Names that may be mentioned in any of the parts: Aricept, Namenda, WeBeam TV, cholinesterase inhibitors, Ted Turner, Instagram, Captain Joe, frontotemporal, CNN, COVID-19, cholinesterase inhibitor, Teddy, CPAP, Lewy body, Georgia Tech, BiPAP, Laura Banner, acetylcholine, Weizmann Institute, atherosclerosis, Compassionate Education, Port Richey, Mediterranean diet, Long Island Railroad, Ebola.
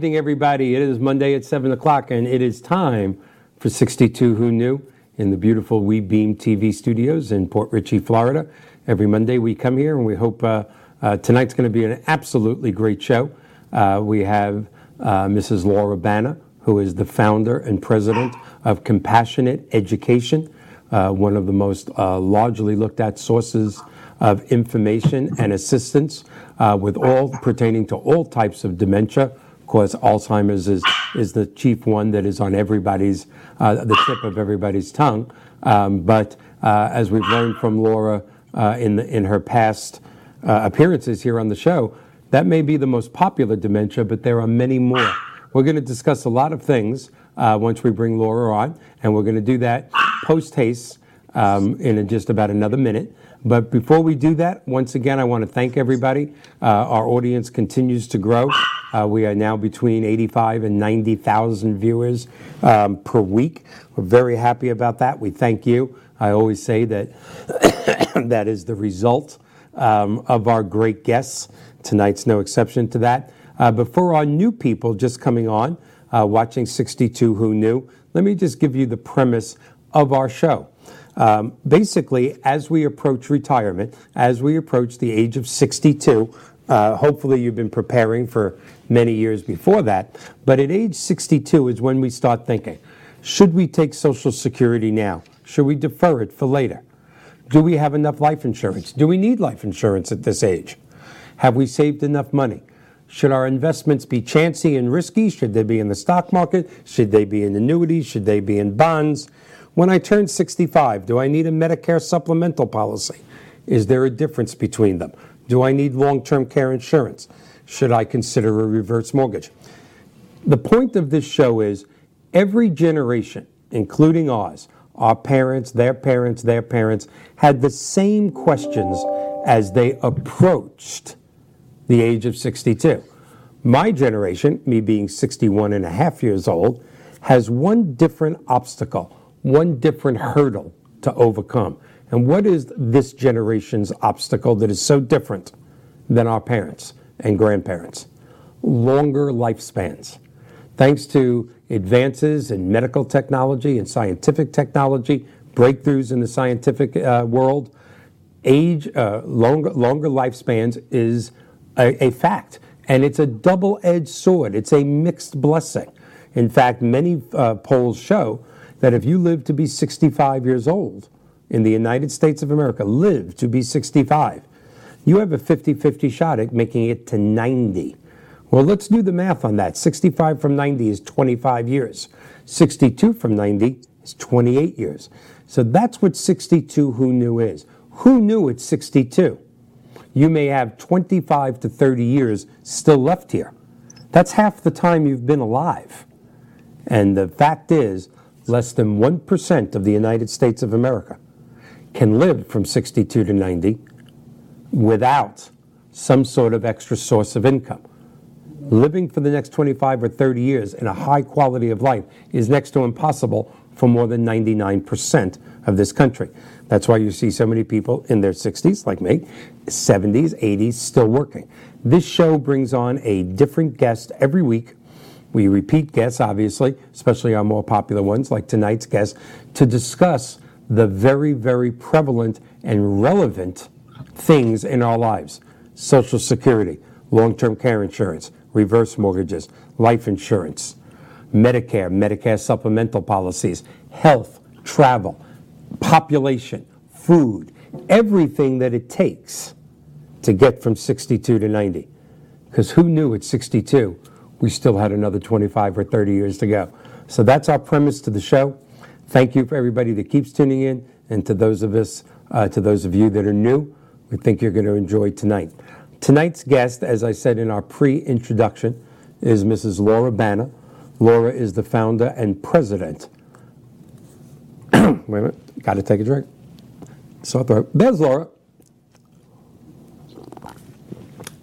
evening, everybody. It is Monday at 7 o'clock, and it is time for 62 Who Knew in the beautiful WeBeam TV studios in Port Richey, Florida. Every Monday we come here, and we hope tonight's going to be an absolutely great show. We have Mrs. Laura Banner, who is the founder and president of Compassionate Education, one of the most largely looked at sources of information and assistance with all pertaining to all types of dementia. Of course, Alzheimer's is the chief one that is on everybody's, the tip of everybody's tongue. But as we've learned from Laura in her past appearances here on the show, that may be the most popular dementia, but there are many more. We're going to discuss a lot of things once we bring Laura on, and we're going to do that post-haste in just about another minute. But before we do that, once again, I want to thank everybody. Our audience continues to grow. We are now between 85 and 90,000 viewers per week. We're very happy about that. We thank you. I always say that that is the result of our great guests. Tonight's no exception to that. But for our new people just coming on, watching 62 Who Knew, let me just give you the premise of our show. Basically, as we approach retirement, as we approach the age of 62, hopefully you've been preparing for many years before that, but at age 62 is when we start thinking, should we take Social Security now? Should we defer it for later? Do we have enough life insurance? Do we need life insurance at this age? Have we saved enough money? Should our investments be chancy and risky? Should they be in the stock market? Should they be in annuities? Should they be in bonds? When I turn 65, do I need a Medicare supplemental policy? Is there a difference between them? Do I need long-term care insurance? Should I consider a reverse mortgage? The point of this show is every generation, including ours, our parents, their parents, their parents, had the same questions as they approached the age of 62. My generation, me being 61 and a half years old, has one different obstacle, one different hurdle to overcome. And what is this generation's obstacle that is so different than our parents and grandparents? Longer lifespans. Thanks to advances in medical technology and scientific technology, breakthroughs in the scientific world, age, longer lifespans is a fact, and it's a double-edged sword. It's a mixed blessing. In fact, many polls show that if you live to be 65 years old in the United States of America, live to be 65, you have a 50-50 shot at making it to 90. Well, let's do the math on that. 65 from 90 is 25 years. 62 from 90 is 28 years. So that's what 62 Who Knew is. Who knew at 62? You may have 25 to 30 years still left here. That's half the time you've been alive. And the fact is, less than 1% of the United States of America can live from 62 to 90 without some sort of extra source of income. Living for the next 25 or 30 years in a high quality of life is next to impossible for more than 99% of this country. That's why you see so many people in their 60s, like me, 70s, 80s, still working. This show brings on a different guest every week. We repeat guests, obviously, especially our more popular ones, like tonight's guest, to discuss the very, very prevalent and relevant things in our lives. Social Security, long-term care insurance, reverse mortgages, life insurance, Medicare, Medicare supplemental policies, health, travel, population, food, everything that it takes to get from 62 to 90. Because who knew at 62 we still had another 25 or 30 years to go? So that's our premise to the show. Thank you for everybody that keeps tuning in, and to those of us, to those of you that are new, we think you're going to enjoy tonight. Tonight's guest, as I said in our pre-introduction, is Mrs. Laura Banner. Laura is the founder and president. Wait a minute, got to take a drink. Sore throat. There's Laura.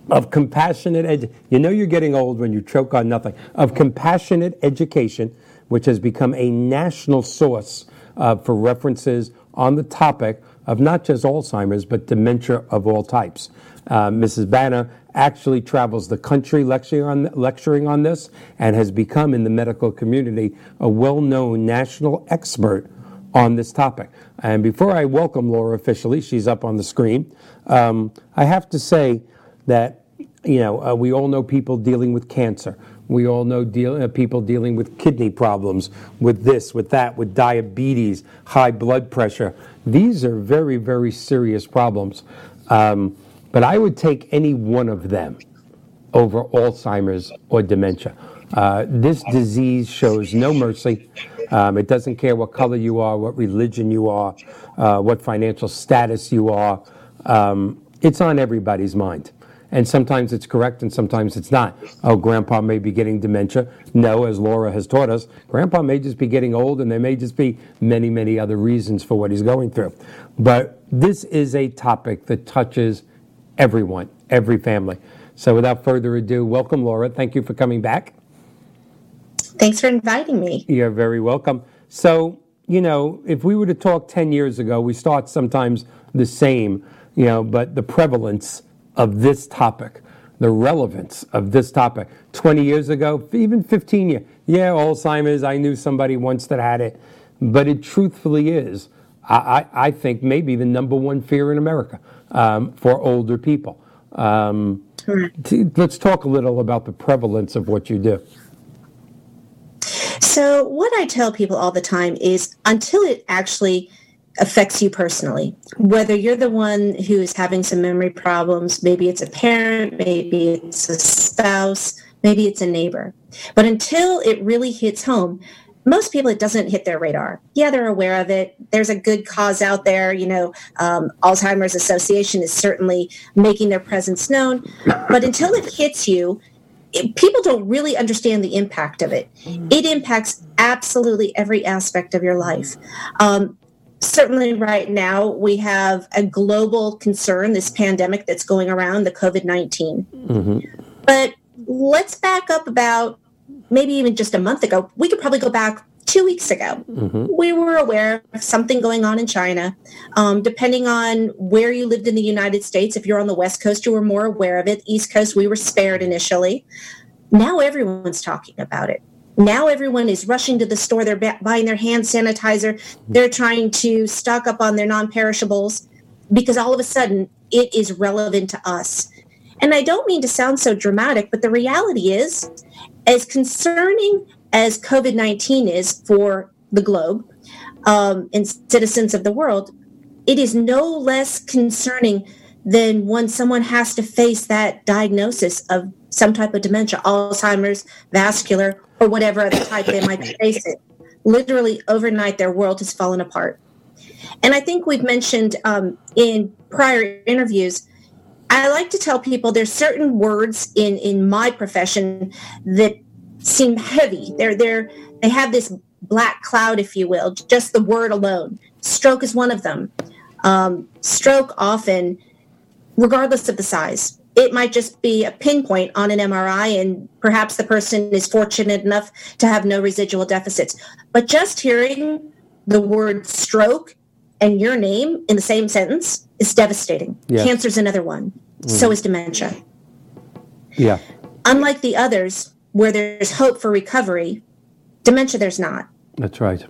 Of Compassionate you know you're getting old when you choke on nothing. Of Compassionate Education, which has become a national source for references on the topic of not just Alzheimer's, but dementia of all types. Mrs. Banner actually travels the country lecturing on this and has become, in the medical community, a well-known national expert on this topic. And before I welcome Laura officially, she's up on the screen, I have to say that, we all know people dealing with cancer. We all know people dealing with kidney problems, with this, with that, with diabetes, high blood pressure. These are very, very serious problems. But I would take any one of them over Alzheimer's or dementia. This disease shows no mercy. It doesn't care what color you are, what religion you are, what financial status you are. It's on everybody's mind. And sometimes it's correct and sometimes it's not. Oh, Grandpa may be getting dementia. No, as Laura has taught us, Grandpa may just be getting old, and there may just be many, many other reasons for what he's going through. But this is a topic that touches everyone, every family. So without further ado, welcome, Laura. Thank you for coming back. Thanks for inviting me. You're very welcome. So, if we were to talk 10 years ago, we start sometimes the same, but the prevalence of this topic, the relevance of this topic, 20 years ago, even 15 years, Alzheimer's, I knew somebody once that had it, but it truthfully is, I think, maybe the number one fear in America for older people. Let's talk a little about the prevalence of what you do. So what I tell people all the time is, until it actually affects you personally, whether you're the one who is having some memory problems, maybe it's a parent, maybe it's a spouse, maybe it's a neighbor, but until it really hits home, most people, it doesn't hit their radar. Yeah, they're aware of it. There's a good cause out there. Alzheimer's Association is certainly making their presence known. But until it hits you, people don't really understand the impact of it. It impacts absolutely every aspect of your life. Certainly right now, we have a global concern, this pandemic that's going around, the COVID-19. Mm-hmm. But let's back up about maybe even just a month ago. We could probably go back 2 weeks ago. Mm-hmm. We were aware of something going on in China. Depending on where you lived in the United States, if you're on the West Coast, you were more aware of it. East Coast, we were spared initially. Now everyone's talking about it. Now everyone is rushing to the store. They're buying their hand sanitizer. They're trying to stock up on their non-perishables because all of a sudden it is relevant to us. And I don't mean to sound so dramatic, but the reality is, as concerning as COVID-19 is for the globe and citizens of the world, it is no less concerning than when someone has to face that diagnosis of some type of dementia, Alzheimer's, vascular, or whatever other type they might be facing. Literally overnight, their world has fallen apart. And I think we've mentioned in prior interviews, I like to tell people there's certain words in my profession that seem heavy. They have this black cloud, if you will, just the word alone. Stroke is one of them. Stroke often, regardless of the size, it might just be a pinpoint on an MRI, and perhaps the person is fortunate enough to have no residual deficits. But just hearing the word stroke and your name in the same sentence is devastating. Yeah. Cancer's another one. Mm. So is dementia. Yeah. Unlike the others, where there's hope for recovery, dementia there's not. That's right.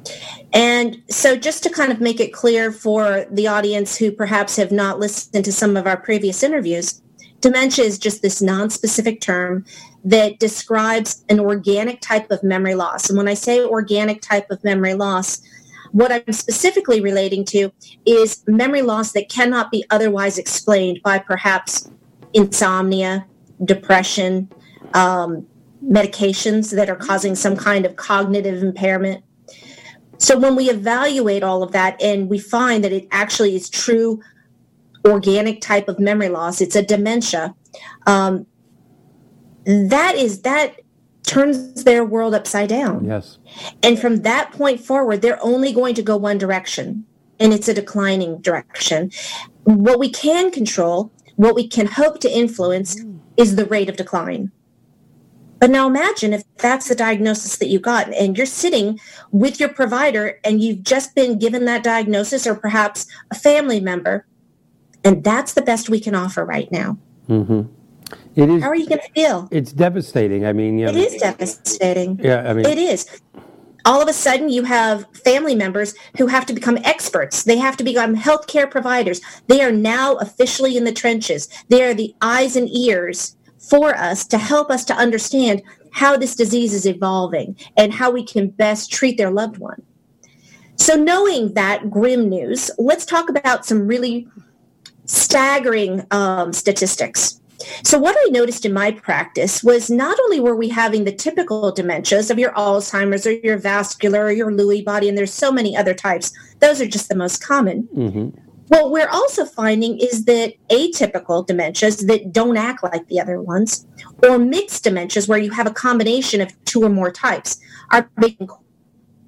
And so just to kind of make it clear for the audience who perhaps have not listened to some of our previous interviews, dementia is just this non-specific term that describes an organic type of memory loss. And when I say organic type of memory loss, what I'm specifically relating to is memory loss that cannot be otherwise explained by perhaps insomnia, depression, medications that are causing some kind of cognitive impairment. So when we evaluate all of that and we find that it actually is true organic type of memory loss, it's a dementia, that turns their world upside down. Yes. And from that point forward, they're only going to go one direction, and it's a declining direction. What we can control, what we can hope to influence, is the rate of decline. But now imagine if that's the diagnosis that you got and you're sitting with your provider and you've just been given that diagnosis, or perhaps a family member, and that's the best we can offer right now. Mm-hmm. It is. How are you going to feel? It's devastating. I mean, yeah. It is devastating. Yeah, I mean, it is. All of a sudden, you have family members who have to become experts. They have to become healthcare providers. They are now officially in the trenches. They are the eyes and ears for us to help us to understand how this disease is evolving and how we can best treat their loved one. So knowing that grim news, let's talk about some really staggering statistics. So what I noticed in my practice was not only were we having the typical dementias of your Alzheimer's or your vascular or your Lewy body, and there's so many other types. Those are just the most common. Mm-hmm. What we're also finding is that atypical dementias that don't act like the other ones, or mixed dementias where you have a combination of two or more types, are becoming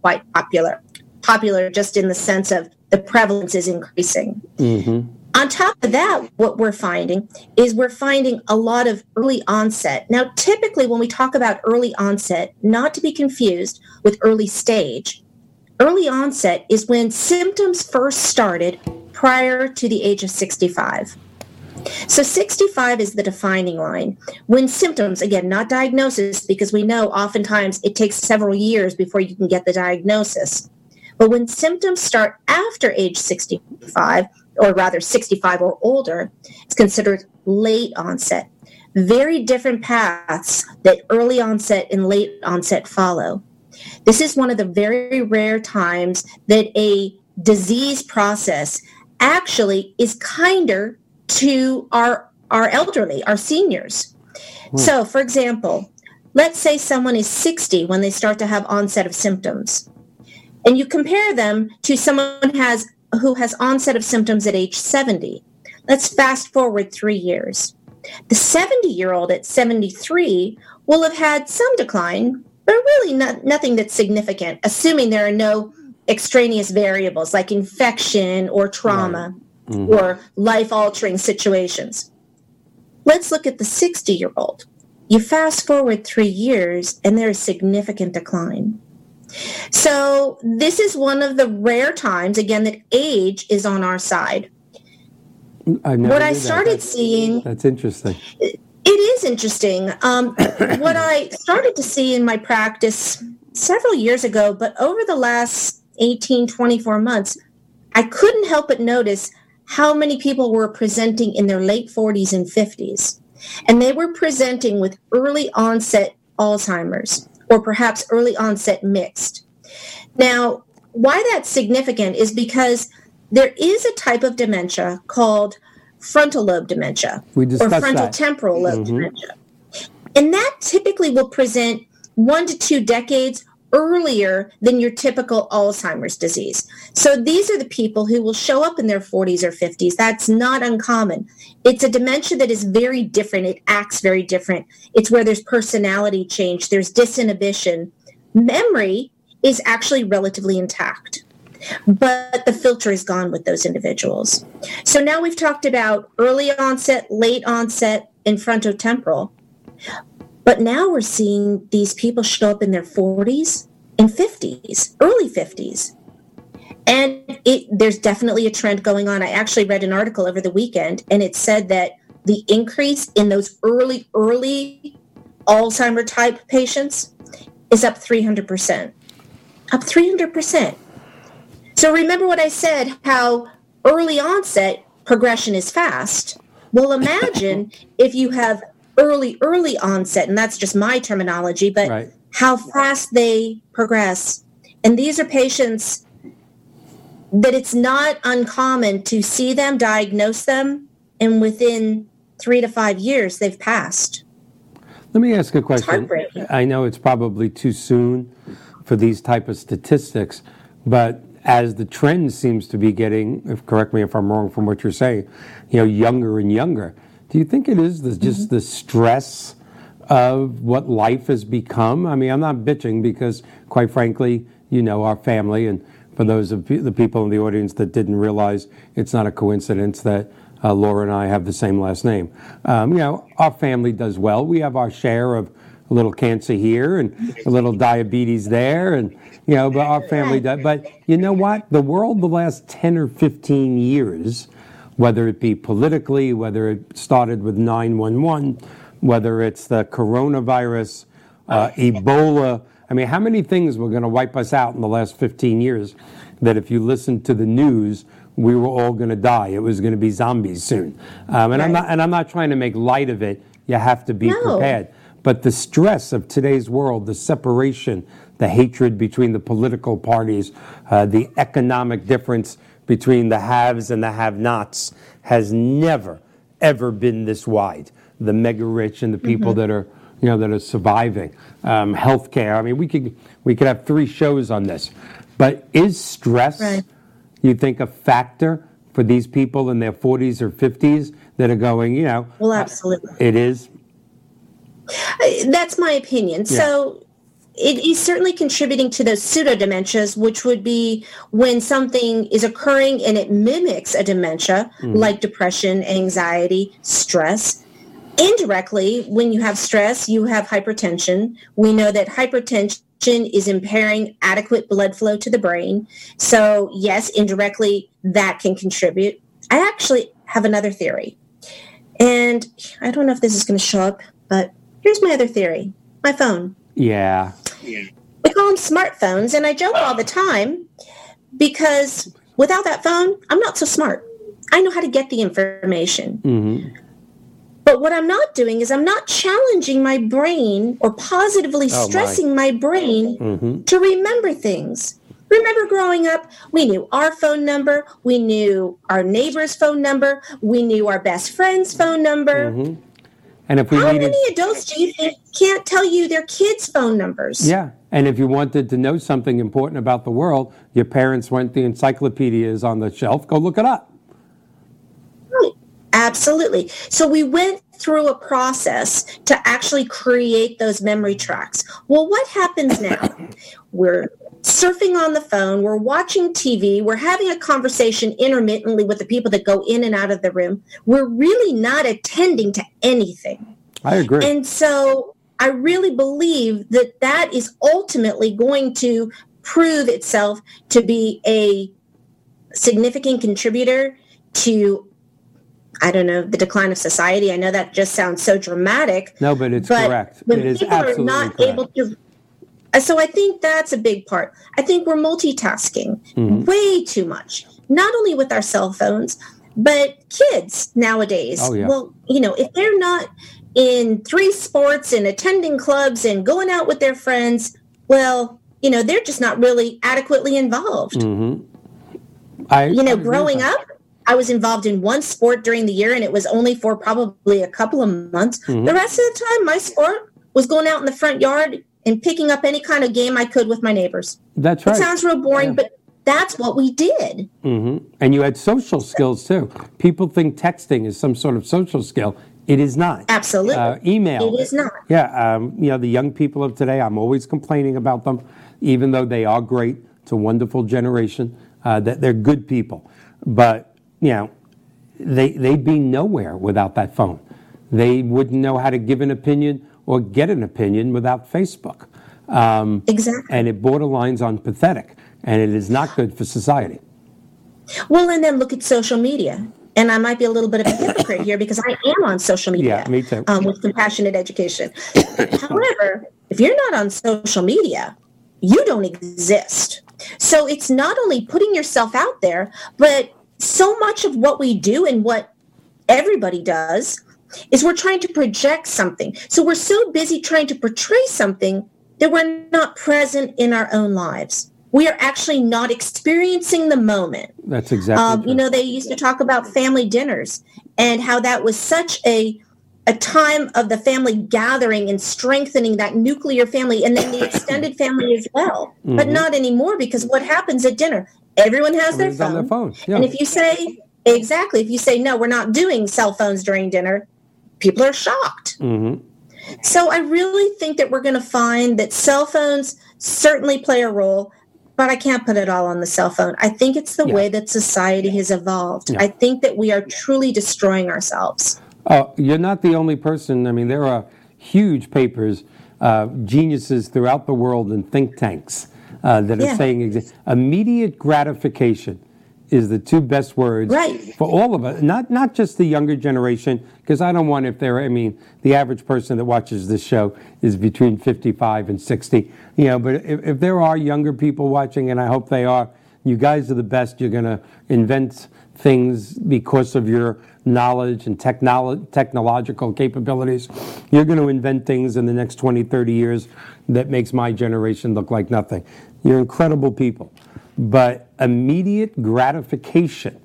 quite popular. Popular just in the sense of the prevalence is increasing. Mm-hmm. On top of that, what we're finding is we're finding a lot of early onset. Now, typically when we talk about early onset, not to be confused with early stage, early onset is when symptoms first started prior to the age of 65. So 65 is the defining line. When symptoms, again, not diagnosis, because we know oftentimes it takes several years before you can get the diagnosis. But when symptoms start after age 65, or rather 65 or older, it's considered late onset. Very different paths that early onset and late onset follow. This is one of the very rare times that a disease process actually is kinder to our elderly, our seniors. Mm. So, for example, let's say someone is 60 when they start to have onset of symptoms. And you compare them to someone who has onset of symptoms at age 70. Let's fast forward 3 years. The 70-year-old at 73 will have had some decline, but really nothing that's significant, assuming there are no extraneous variables like infection or trauma mm-hmm. or life-altering situations. Let's look at the 60-year-old. You fast forward 3 years, and there is significant decline. So this is one of the rare times, again, that age is on our side. That's interesting. It is interesting. What I started to see in my practice several years ago, but over the last 18, 24 months, I couldn't help but notice how many people were presenting in their late 40s and 50s. And they were presenting with early onset Alzheimer's, or perhaps early onset mixed. Now, why that's significant is because there is a type of dementia called frontal lobe dementia, or frontotemporal lobe mm-hmm. dementia. And that typically will present 1 to 2 decades earlier than your typical Alzheimer's disease. So these are the people who will show up in their 40s or 50s. That's not uncommon. It's a dementia that is very different. It acts very different. It's where there's personality change. There's disinhibition. Memory is actually relatively intact, but the filter is gone with those individuals. So now we've talked about early onset, late onset, and frontotemporal. But now we're seeing these people show up in their 40s and 50s, early 50s. And there's definitely a trend going on. I actually read an article over the weekend, and it said that the increase in those early Alzheimer-type patients is up 300%. Up 300%. So remember what I said, how early onset progression is fast. Well, imagine if you have early onset, and that's just my terminology, but right. How fast they progress. And these are patients that it's not uncommon to see them, diagnose them, and within 3 to 5 years, they've passed. Let me ask a question. It's heartbreaking. I know it's probably too soon for these type of statistics, but as the trend seems to be getting, correct me if I'm wrong from what you're saying, younger and younger, do you think it is just the stress of what life has become? I mean, I'm not bitching because, quite frankly, our family, and for those of the people in the audience that didn't realize, it's not a coincidence that Laura and I have the same last name. Our family does well. We have our share of a little cancer here and a little diabetes there, and you know, but our family does. But you know what? The world the last 10 or 15 years, whether it be politically, whether it started with 911, whether it's the coronavirus, Ebola. I mean, how many things were going to wipe us out in the last 15 years that if you listened to the news, we were all going to die. It was going to be zombies soon. And I'm not trying to make light of it. You have to be prepared. But the stress of today's world, the separation, the hatred between the political parties, the economic difference between the haves and the have-nots has never, ever been this wide. The mega rich and the people that are, you know, that are surviving. Healthcare. I mean, we could have three shows on this. But is stress, you think, a factor for these people in their 40s or 50s that are going, you know? Well, absolutely. It is. That's my opinion. Yeah. So it is certainly contributing to those pseudo dementias, which would be when something is occurring and it mimics a dementia, like depression, anxiety, stress. Indirectly, when you have stress, you have hypertension. We know that hypertension is impairing adequate blood flow to the brain. So, yes, indirectly, that can contribute. I actually have another theory. And I don't know if this is going to show up, but here's my other theory. My phone. Yeah. We call them smartphones, and I joke all the time because without that phone, I'm not so smart. I know how to get the information. But what I'm not doing is I'm not challenging my brain or positively stressing my brain to remember things. Remember growing up, we knew our phone number, we knew our neighbor's phone number, we knew our best friend's phone number. And if we many adults do you think can't tell you their kids' phone numbers? Yeah, and if you wanted to know something important about the world, your parents went, the encyclopedia is on the shelf, go look it up. Absolutely. So we went through a process to actually create those memory tracks. Well, what happens now? We're surfing on the phone. We're watching TV. We're having a conversation intermittently with the people that go in and out of the room. We're really not attending to anything. I agree. And so I really believe that that is ultimately going to prove itself to be a significant contributor to, I don't know, the decline of society. I know that just sounds so dramatic. No, but it's correct. It is absolutely correct. When people are not able to, so I think that's a big part. I think we're multitasking way too much, not only with our cell phones, but kids nowadays. Oh, yeah. Well, you know, if they're not in three sports and attending clubs and going out with their friends, well, you know, they're just not really adequately involved. I growing up, I was involved in one sport during the year, and it was only for probably a couple of months. The rest of the time, my sport was going out in the front yard and picking up any kind of game I could with my neighbors. That's right. It sounds real boring, but that's what we did. And you had social skills, too. People think texting is some sort of social skill. It is not. Absolutely. Email. It is not. Yeah. You know, the young people of today, I'm always complaining about them, even though they are great. It's a wonderful generation, that they're good people. But you know, they'd be nowhere without that phone. They wouldn't know how to give an opinion or get an opinion without Facebook. Exactly. And it borderlines on pathetic, and it is not good for society. Well, and then look at social media. And I might be a little bit of a hypocrite here because I am on social media. Yeah, me too. With Compassionate Education. However, if you're not on social media, you don't exist. So it's not only putting yourself out there, but so much of what we do and what everybody does is we're trying to project something. So we're so busy trying to portray something that we're not present in our own lives. We are actually not experiencing the moment. That's exactly true. You know, they used to talk about family dinners and how that was such a time of the family gathering and strengthening that nuclear family and then the extended family as well. But not anymore, because what happens at dinner? Everyone has their phone. Yeah. And if you say, no, we're not doing cell phones during dinner, people are shocked. So I really think that we're going to find that cell phones certainly play a role, but I can't put it all on the cell phone. I think it's the way that society has evolved. I think that we are truly destroying ourselves. You're not the only person. I mean, there are huge papers geniuses throughout the world and think tanks that are saying immediate gratification is the two best words for all of us, not just the younger generation, because I don't want if they're, I mean, the average person that watches this show is between 55 and 60, you know, but if there are younger people watching, and I hope they are, you guys are the best. You're going to invent things because of your knowledge and technological capabilities. You're going to invent things in the next 20, 30 years that makes my generation look like nothing. You're incredible people. But immediate gratification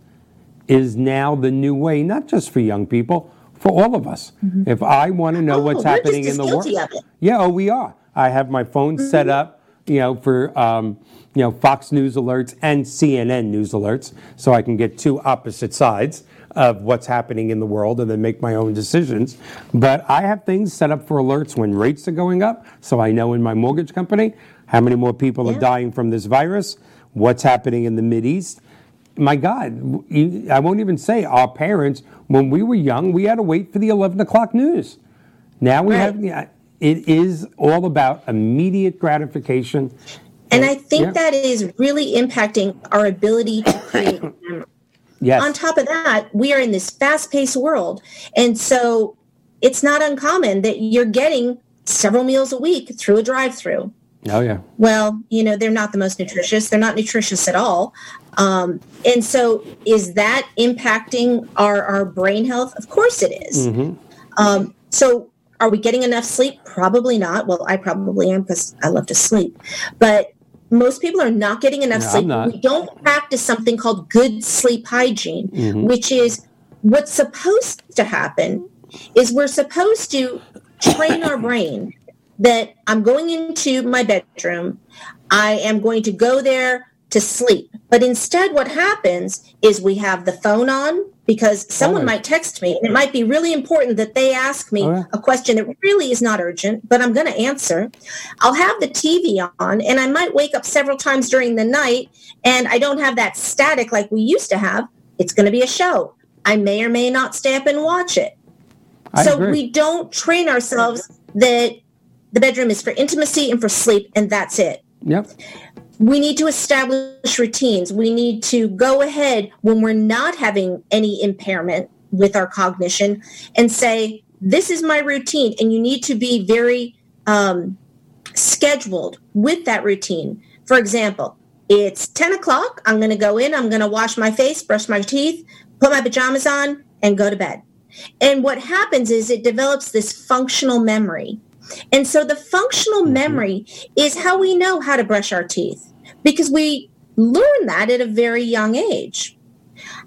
is now the new way, not just for young people, for all of us. Mm-hmm. If I want to know what's happening in the world, we are. I have my phone set up, you know, for Fox News alerts and CNN news alerts, so I can get two opposite sides of what's happening in the world and then make my own decisions. But I have things set up for alerts when rates are going up, so I know in my mortgage company how many more people are dying from this virus. What's happening in the Mideast? My God, I won't even say our parents. When we were young, we had to wait for the 11 o'clock news. Now we have. It is all about immediate gratification. And I think that is really impacting our ability to create memory. Yes. On top of that, we are in this fast-paced world. And so it's not uncommon that you're getting several meals a week through a drive-through. Oh, yeah. Well, you know, they're not the most nutritious. They're not nutritious at all. And so is that impacting our brain health? Of course it is. Mm-hmm. So are we getting enough sleep? Probably not. Well, I probably am because I love to sleep. But most people are not getting enough sleep. We don't practice something called good sleep hygiene, which is what's supposed to happen is we're supposed to train our brain that I'm going into my bedroom, I am going to go there to sleep. But instead what happens is we have the phone on because someone might text me, and it might be really important that they ask me a question that really is not urgent, but I'm going to answer. I'll have the TV on, and I might wake up several times during the night, and I don't have that static like we used to have. It's going to be a show. I may or may not stay up and watch it. I agree. We don't train ourselves that the bedroom is for intimacy and for sleep, and that's it. Yep. We need to establish routines. We need to go ahead when we're not having any impairment with our cognition and say, this is my routine, and you need to be very scheduled with that routine. For example, it's 10 o'clock. I'm going to go in. I'm going to wash my face, brush my teeth, put my pajamas on, and go to bed. And what happens is it develops this functional memory. And so the functional memory is how we know how to brush our teeth, because we learn that at a very young age.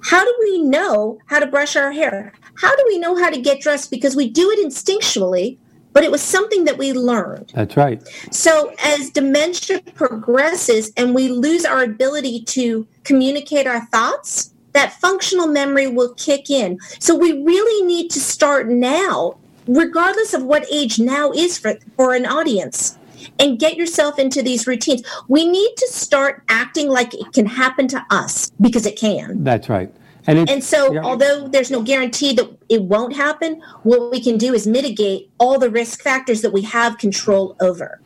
How do we know how to brush our hair? How do we know how to get dressed? Because we do it instinctually, but it was something that we learned. That's right. So as dementia progresses and we lose our ability to communicate our thoughts, that functional memory will kick in. So we really need to start now, regardless of what age now is for an audience, and get yourself into these routines. We need to start acting like it can happen to us, because it can. That's right. And so although there's no guarantee that it won't happen, what we can do is mitigate all the risk factors that we have control over.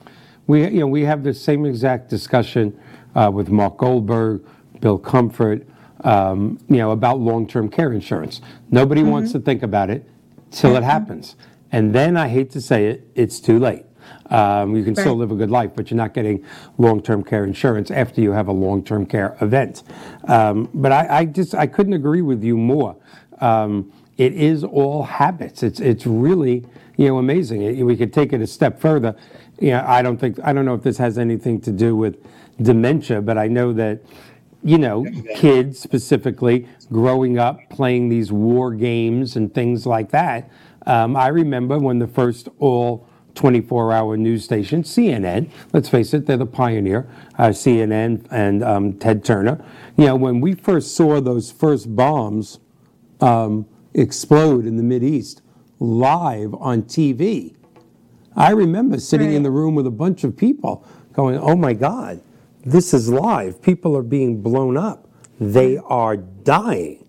We have the same exact discussion with Mark Goldberg, Bill Comfort, about long-term care insurance. Nobody wants to think about it till it happens. And then, I hate to say it, it's too late. You can still live a good life, but you're not getting long-term care insurance after you have a long-term care event. But I couldn't agree with you more. It is all habits. It's really, amazing. We could take it a step further. I don't know if this has anything to do with dementia, but I know that, kids specifically growing up playing these war games and things like that. I remember when the first all 24-hour news station, CNN, let's face it, they're the pioneer, CNN and Ted Turner. When we first saw those first bombs explode in the Mideast live on TV, I remember sitting in the room with a bunch of people going, oh my God, this is live. People are being blown up. They are dying.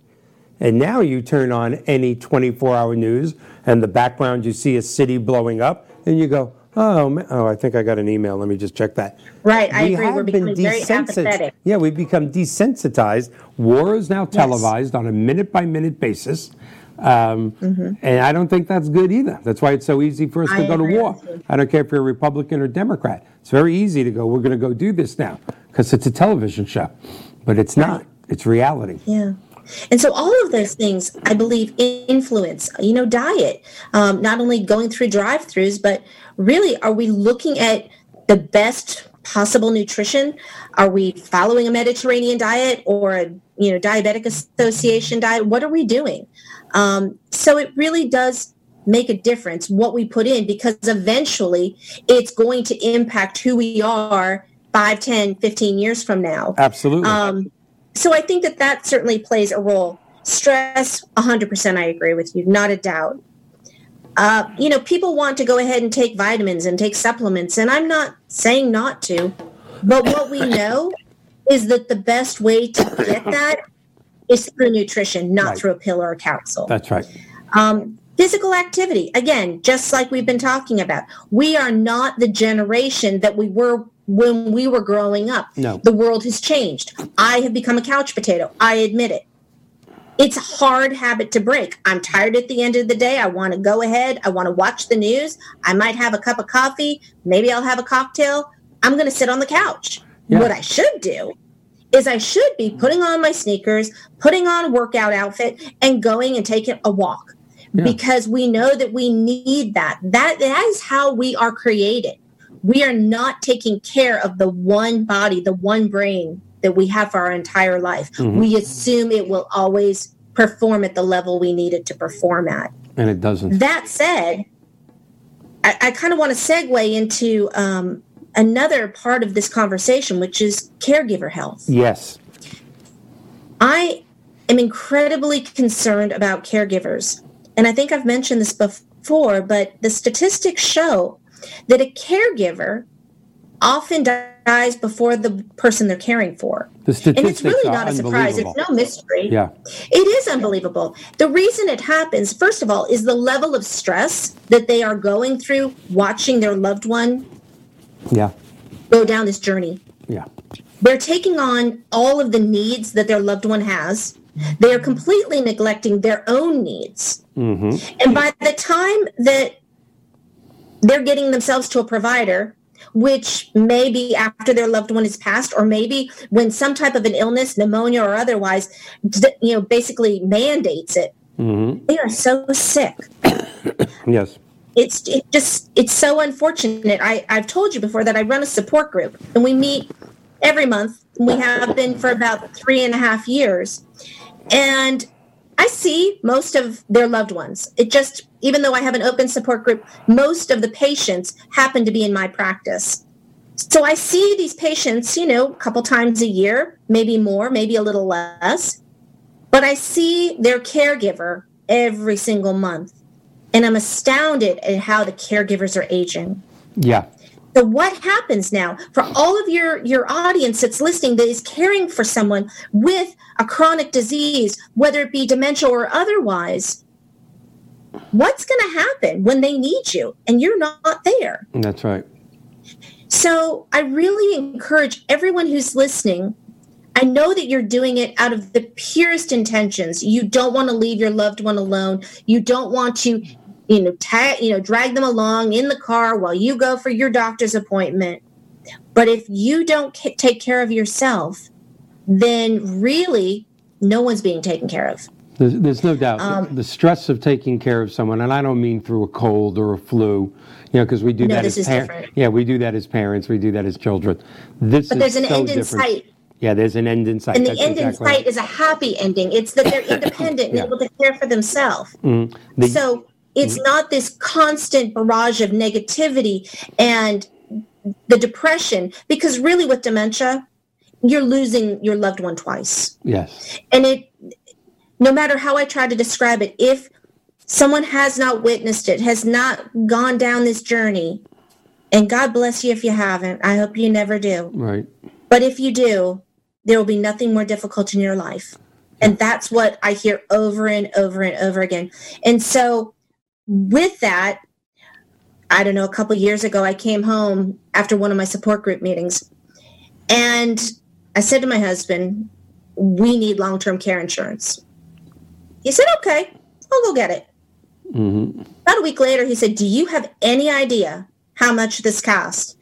And now you turn on any 24-hour news and the background you see a city blowing up and you go, Oh, I think I got an email. Let me just check that. Right, I agree. We're becoming very apathetic. Yeah, we've become desensitized. War is now televised on a minute-by-minute basis. And I don't think that's good either. That's why it's so easy for us to go to war. I don't care if you're a Republican or Democrat. It's very easy to go, we're going to go do this now, because it's a television show. But it's not. It's reality. Yeah. And so all of those things, I believe, influence, you know, diet, not only going through drive-thrus, but really, are we looking at the best possible nutrition? Are we following a Mediterranean diet or a, you know, diabetic association diet? What are we doing? So it really does make a difference what we put in, because eventually it's going to impact who we are 5, 10, 15 years from now. Absolutely. So I think that that certainly plays a role. Stress, 100%, I agree with you, not a doubt. You know, people want to go ahead and take vitamins and take supplements, and I'm not saying not to, but what we know is that the best way to get that is through nutrition, not through a pill or a capsule. That's right. Physical activity, again, just like we've been talking about, we are not the generation that we were when we were growing up. No. The world has changed. I have become a couch potato. I admit it. It's a hard habit to break. I'm tired at the end of the day. I want to go ahead. I want to watch the news. I might have a cup of coffee. Maybe I'll have a cocktail. I'm going to sit on the couch. Yeah. What I should do is I should be putting on my sneakers, putting on a workout outfit, and going and taking a walk. Yeah. Because we know that we need that. That is how we are created. We are not taking care of the one body, the one brain that we have for our entire life. Mm-hmm. We assume it will always perform at the level we need it to perform at. And it doesn't. That said, I kind of want to segue into another part of this conversation, which is caregiver health. Yes. I am incredibly concerned about caregivers. And I think I've mentioned this before, but the statistics show that a caregiver often dies before the person they're caring for. The statistics and it's really not a surprise. It's no mystery. Yeah. It is unbelievable. The reason it happens, first of all, is the level of stress that they are going through watching their loved one go down this journey. Yeah. They're taking on all of the needs that their loved one has. They are completely neglecting their own needs. Mm-hmm. And by the time that they're getting themselves to a provider, which may be after their loved one is passed, or maybe when some type of an illness, pneumonia or otherwise, you know, basically mandates it. Mm-hmm. They are so sick. Yes. It's so unfortunate. I've told you before that I run a support group, and we meet every month. We have been for about 3.5 years. And I see most of their loved ones. It just, even though I have an open support group, most of the patients happen to be in my practice. So I see these patients, you know, a couple times a year, maybe more, maybe a little less. But I see their caregiver every single month. And I'm astounded at how the caregivers are aging. Yeah. So what happens now for all of your audience that's listening that is caring for someone with a chronic disease, whether it be dementia or otherwise, what's going to happen when they need you and you're not there? That's right. So I really encourage everyone who's listening, I know that you're doing it out of the purest intentions. You don't want to leave your loved one alone. You don't want to drag them along in the car while you go for your doctor's appointment. But if you don't take care of yourself, then really no one's being taken care of. There's no doubt. The stress of taking care of someone, and I don't mean through a cold or a flu, you know, because we do that as parents. Yeah, we do that as parents. We do that as children. But there's an end in sight. Yeah, there's an end in sight. And the end in sight is a happy ending. It's that they're independent and able to care for themselves. Mm. It's not this constant barrage of negativity and the depression, because really with dementia, you're losing your loved one twice. Yes. And no matter how I try to describe it, if someone has not witnessed it, has not gone down this journey, and God bless you if you haven't, I hope you never do. Right. But if you do, there will be nothing more difficult in your life. And that's what I hear over and over and over again. And so with that, I don't know, a couple years ago, I came home after one of my support group meetings, and I said to my husband, we need long-term care insurance. He said, okay, I'll go get it. Mm-hmm. About a week later, he said, do you have any idea how much this costs?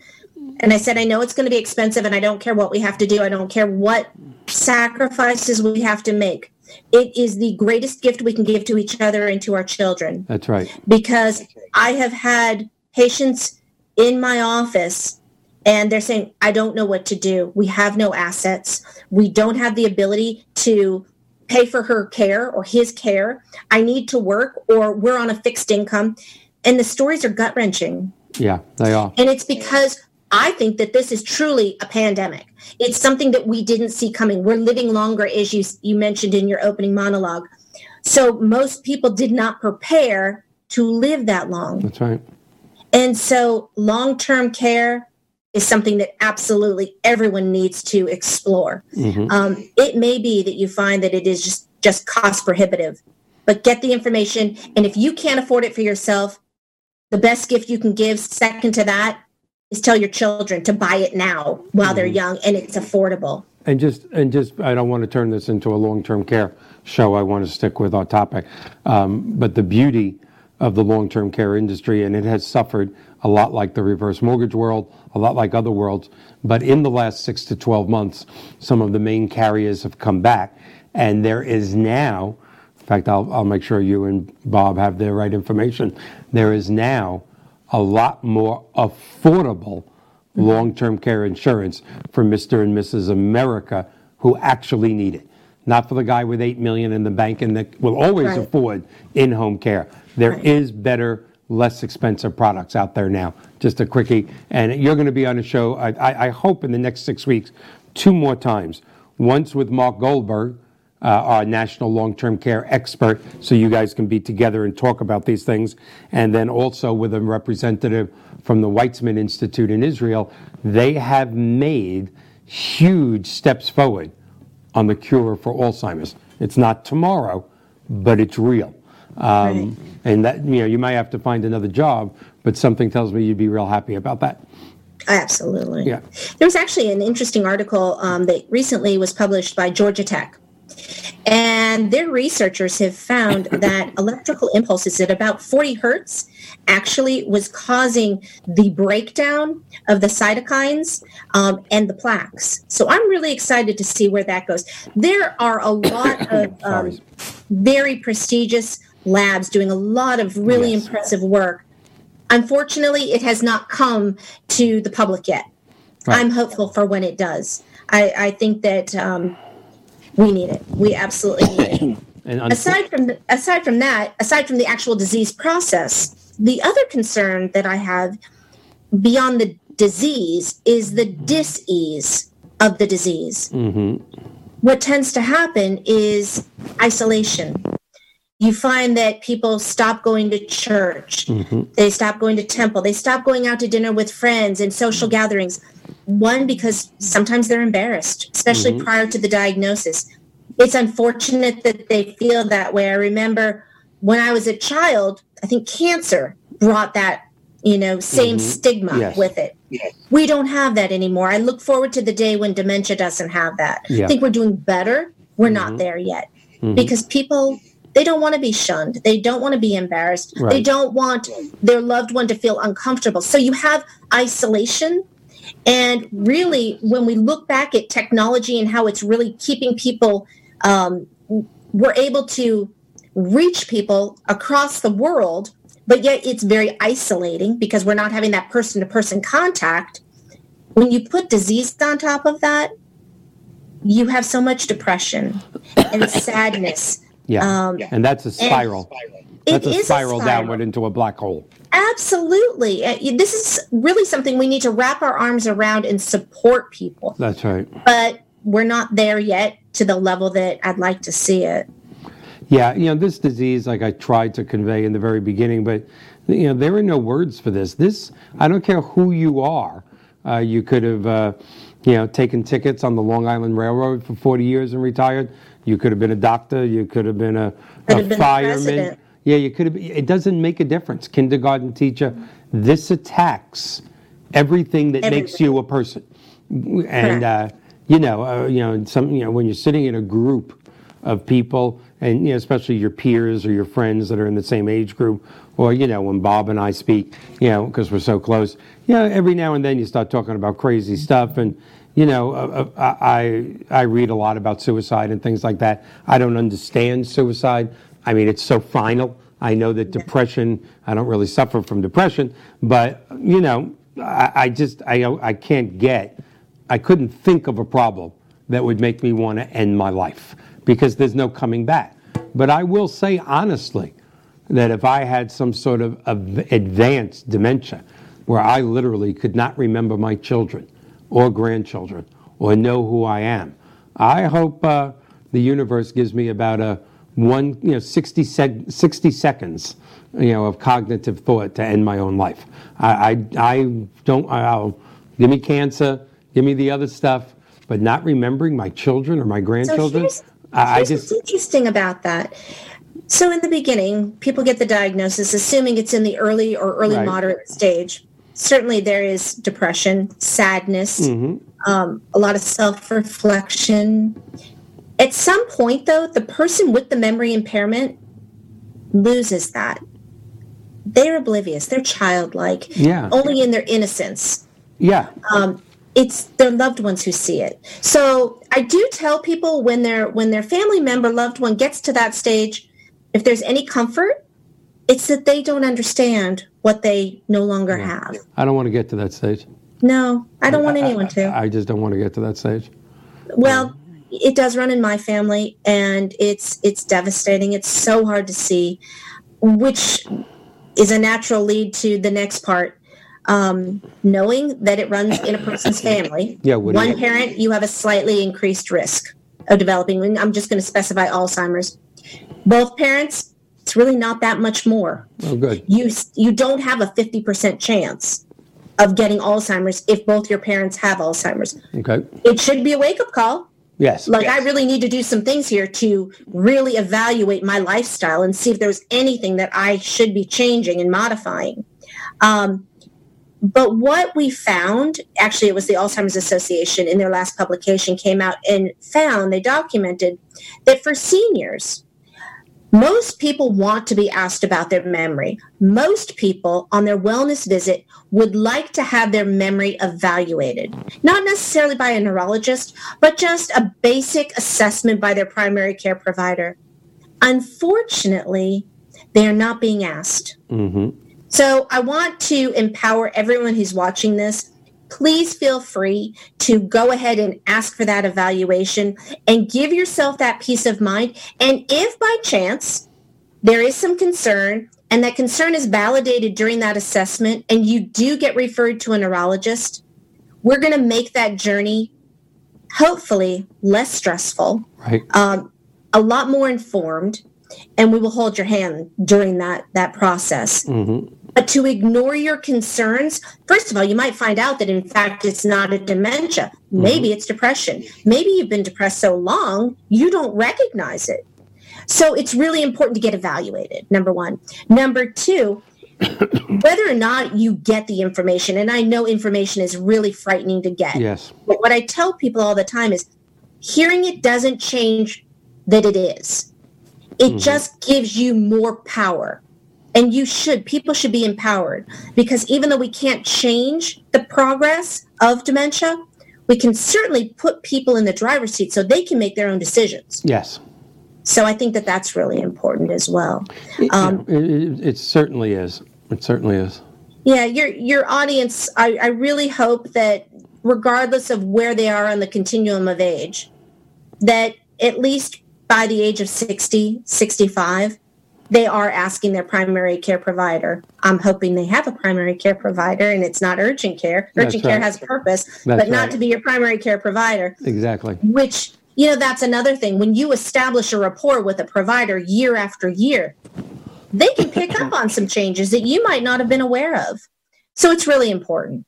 And I said, I know it's going to be expensive, and I don't care what we have to do. I don't care what sacrifices we have to make. It is the greatest gift we can give to each other and to our children. That's right. Because I have had patients in my office, and they're saying, I don't know what to do. We have no assets. We don't have the ability to pay for her care or his care. I need to work, or we're on a fixed income. And the stories are gut-wrenching. Yeah, they are. And it's because I think that this is truly a pandemic. It's something that we didn't see coming. We're living longer, as you mentioned in your opening monologue. So most people did not prepare to live that long. That's right. And so long-term care is something that absolutely everyone needs to explore. Mm-hmm. It may be that you find that it is just cost prohibitive, but get the information. And if you can't afford it for yourself, the best gift you can give second to that is tell your children to buy it now while they're young and it's affordable. And I don't want to turn this into a long-term care show. I want to stick with our topic. But the beauty of the long-term care industry, and it has suffered a lot like the reverse mortgage world, a lot like other worlds. But in the last 6 to 12 months, some of the main carriers have come back. And there is now, in fact, I'll make sure you and Bob have the right information, there is now a lot more affordable long-term care insurance for Mr. and Mrs. America who actually need it. Not for the guy with $8 million in the bank and that will always afford in-home care. There is better, less expensive products out there now. Just a quickie. And you're going to be on a show, I hope, in the next 6 weeks, 2 more times. Once with Mark Goldberg, our national long-term care expert, so you guys can be together and talk about these things. And then also with a representative from the Weizmann Institute in Israel. They have made huge steps forward on the cure for Alzheimer's. It's not tomorrow, but it's real. And that, you know, you might have to find another job, but something tells me you'd be real happy about that. Absolutely. Yeah. There was actually an interesting article that recently was published by Georgia Tech. And their researchers have found that electrical impulses at about 40 hertz actually was causing the breakdown of the cytokines and the plaques. So I'm really excited to see where that goes. There are a lot of very prestigious labs doing a lot of really impressive work. Unfortunately, it has not come to the public yet. Right. I'm hopeful for when it does. I think that... we need it. We absolutely need it. And aside from the actual disease process, the other concern that I have beyond the disease is the dis-ease of the disease. Mm-hmm. What tends to happen is isolation. You find that people stop going to church. Mm-hmm. They stop going to temple. They stop going out to dinner with friends and social gatherings. One, because sometimes they're embarrassed, especially prior to the diagnosis. It's unfortunate that they feel that way. I remember when I was a child, I think cancer brought that, same stigma with it. Yes. We don't have that anymore. I look forward to the day when dementia doesn't have that. Yeah. I think we're doing better. We're not there yet because people, they don't want to be shunned. They don't want to be embarrassed. Right. They don't want their loved one to feel uncomfortable. So you have isolation. And really, when we look back at technology and how it's really keeping people, we're able to reach people across the world, but yet it's very isolating because we're not having that person-to-person contact. When you put disease on top of that, you have so much depression and sadness. And that's a spiral. That's a spiral downward into a black hole. Absolutely. This is really something we need to wrap our arms around and support people. That's right. But we're not there yet to the level that I'd like to see it. Yeah, this disease, like I tried to convey in the very beginning, but, there are no words for this. This, I don't care who you are. You could have, taken tickets on the Long Island Railroad for 40 years and retired. You could have been a doctor. You could have been a fireman. Yeah, you could have. It doesn't make a difference. Kindergarten teacher, this attacks everything that makes you a person. And when you're sitting in a group of people, and especially your peers or your friends that are in the same age group, or when Bob and I speak, because we're so close, every now and then you start talking about crazy stuff, and I read a lot about suicide and things like that. I don't understand suicide. I mean, it's so final. I know that depression, I don't really suffer from depression, but, I can't get, I couldn't think of a problem that would make me want to end my life because there's no coming back. But I will say honestly that if I had some sort of advanced dementia where I literally could not remember my children or grandchildren or know who I am, I hope the universe gives me about 60 seconds, of cognitive thought to end my own life. Give me cancer, give me the other stuff, but not remembering my children or my grandchildren. So here's what's interesting about that. So in the beginning, people get the diagnosis, assuming it's in the early or early moderate stage. Certainly there is depression, sadness, a lot of self-reflection. At some point, though, the person with the memory impairment loses that. They're oblivious. They're childlike. Yeah. Only in their innocence. Yeah. It's their loved ones who see it. So I do tell people when their family member, loved one gets to that stage, if there's any comfort, it's that they don't understand what they no longer have. I don't want to get to that stage. No, I don't want anyone to. I just don't want to get to that stage. Well. It does run in my family, and it's devastating. It's so hard to see, which is a natural lead to the next part. Knowing that it runs in a person's family, one parent, you have a slightly increased risk of developing, I'm just going to specify Alzheimer's. Both parents, it's really not that much more. Oh, good. You don't have a 50% chance of getting Alzheimer's if both your parents have Alzheimer's. Okay. It should be a wake-up call. Yes. I really need to do some things here to really evaluate my lifestyle and see if there's anything that I should be changing and modifying. But what we found, actually it was the Alzheimer's Association in their last publication came out and found, they documented that for seniors, most people want to be asked about their memory. Most people on their wellness visit would like to have their memory evaluated, not necessarily by a neurologist, but just a basic assessment by their primary care provider. Unfortunately, they are not being asked. Mm-hmm. So I want to empower everyone who's watching this. Please feel free to go ahead and ask for that evaluation and give yourself that peace of mind. And if by chance there is some concern, and that concern is validated during that assessment, and you do get referred to a neurologist, we're going to make that journey, hopefully, less stressful, a lot more informed, and we will hold your hand during that process. Mm-hmm. But to ignore your concerns, first of all, you might find out that, in fact, it's not a dementia. Mm-hmm. Maybe it's depression. Maybe you've been depressed so long, you don't recognize it. So it's really important to get evaluated, number one. Number two, whether or not you get the information, and I know information is really frightening to get. Yes. But what I tell people all the time is hearing it doesn't change that it is. It just gives you more power. And people should be empowered. Because even though we can't change the progress of dementia, we can certainly put people in the driver's seat so they can make their own decisions. Yes. So I think that's really important as well. It certainly is. It certainly is. Yeah, your audience, I really hope that regardless of where they are on the continuum of age, that at least by the age of 60, 65, they are asking their primary care provider. I'm hoping they have a primary care provider and it's not urgent care. Urgent care has a purpose, but not to be your primary care provider. Exactly. Which... that's another thing. When you establish a rapport with a provider year after year, they can pick up on some changes that you might not have been aware of. So it's really important.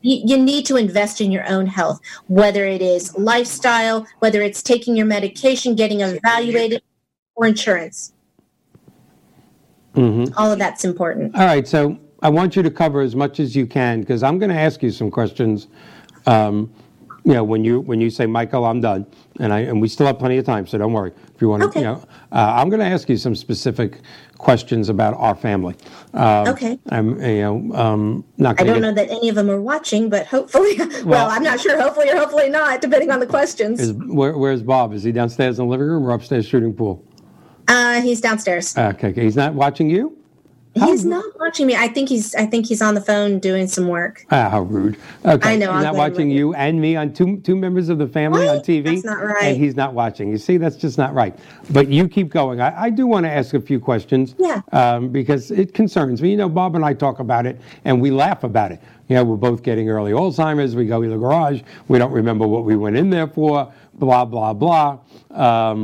You need to invest in your own health, whether it is lifestyle, whether it's taking your medication, getting evaluated, or insurance. Mm-hmm. All of that's important. All right, so I want you to cover as much as you can because I'm going to ask you some questions. You know, when you say, Michael, I'm done, and we still have plenty of time, so don't worry if you want to. Okay. You know, I'm going to ask you some specific questions about our family. Okay. I don't know that any of them are watching, but hopefully, well, I'm not sure. Hopefully or hopefully not, depending on the questions. Where's Bob? Is he downstairs in the living room or upstairs shooting pool? He's downstairs. Okay. He's not watching you? He's not watching me. I think he's on the phone doing some work. Ah, how rude. Okay. I know. He's not watching you and me on two members of the family on TV. That's not right. And he's not watching. You see, that's just not right. But you keep going. I do want to ask a few questions. Yeah. Because it concerns me. You know, Bob and I talk about it and we laugh about it. You know, we're both getting early Alzheimer's. We go to the garage. We don't remember what we went in there for. Blah, blah, blah.